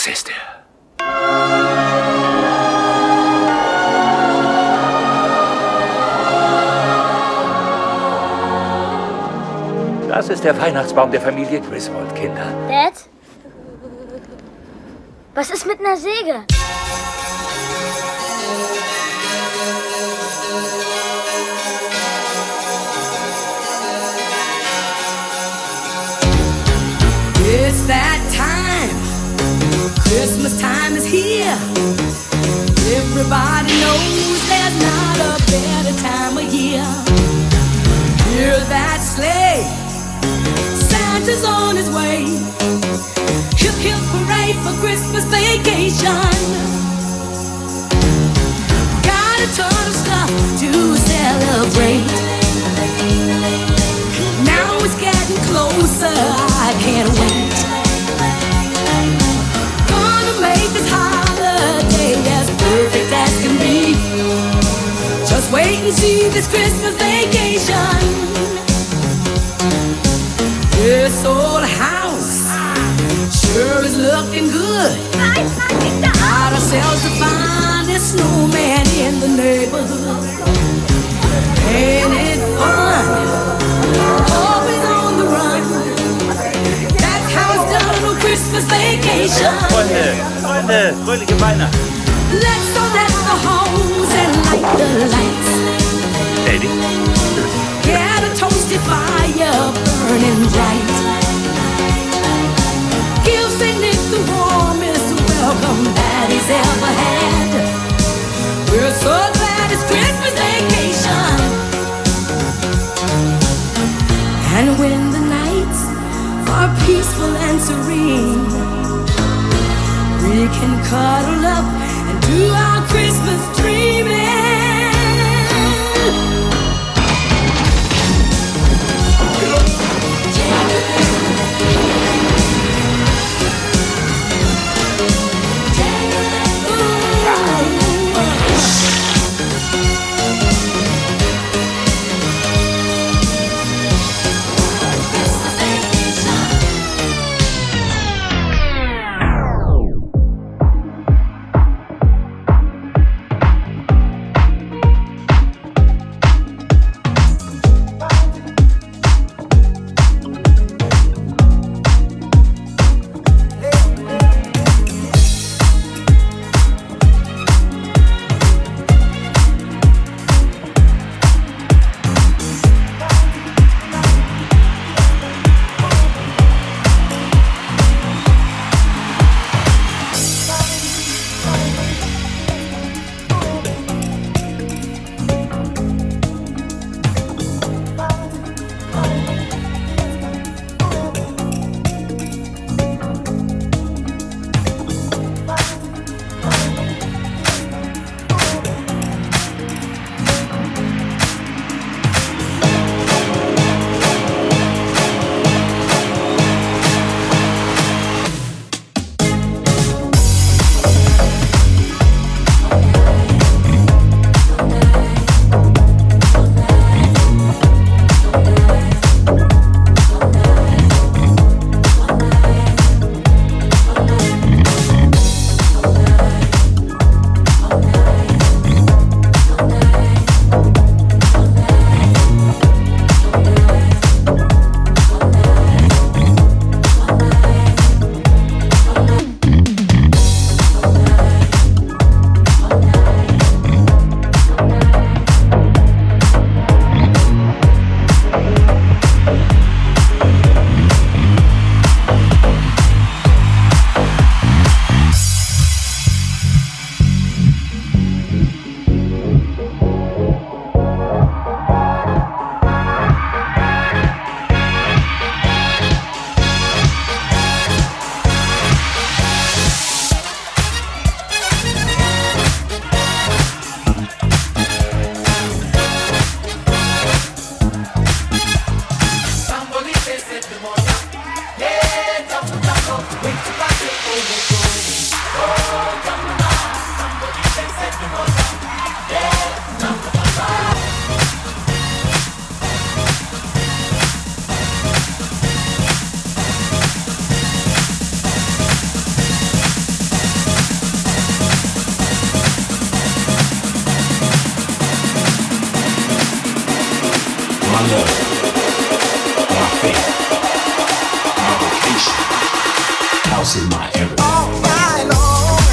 Das ist er. Das ist der Weihnachtsbaum der Familie Griswold, Kinder. Dad? Was ist mit einer Säge? It's that time. Christmas time is here. Everybody knows there's not a better time of year. Hear that sleigh. Santa's on his way. Hip hip hooray for Christmas vacation. Got a ton of stuff to celebrate. Now it's getting closer. I can't wait. Wait and see this Christmas vacation. This old house sure is looking good. Got ourselves the finest snowman in the neighborhood. Ain't it fun? Always on the run. That's how it's done on Christmas vacation. Freunde, fröhliche Weihnachten. Let's go down the halls and light the lights. Lady? Get a toasted fire burning bright. Give St. Nick the warmest welcome that he's ever had. We're so glad it's Christmas vacation. And when the nights are peaceful and serene, we can cuddle up to our Christmas dreaming. my love, my faith, my vocation. House is my everything. All right, Lord.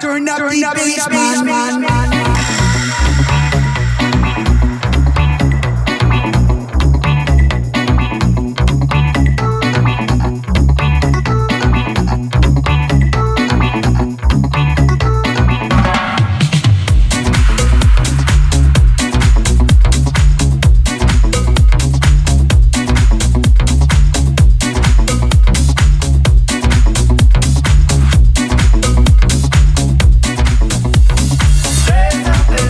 Turn up the bass,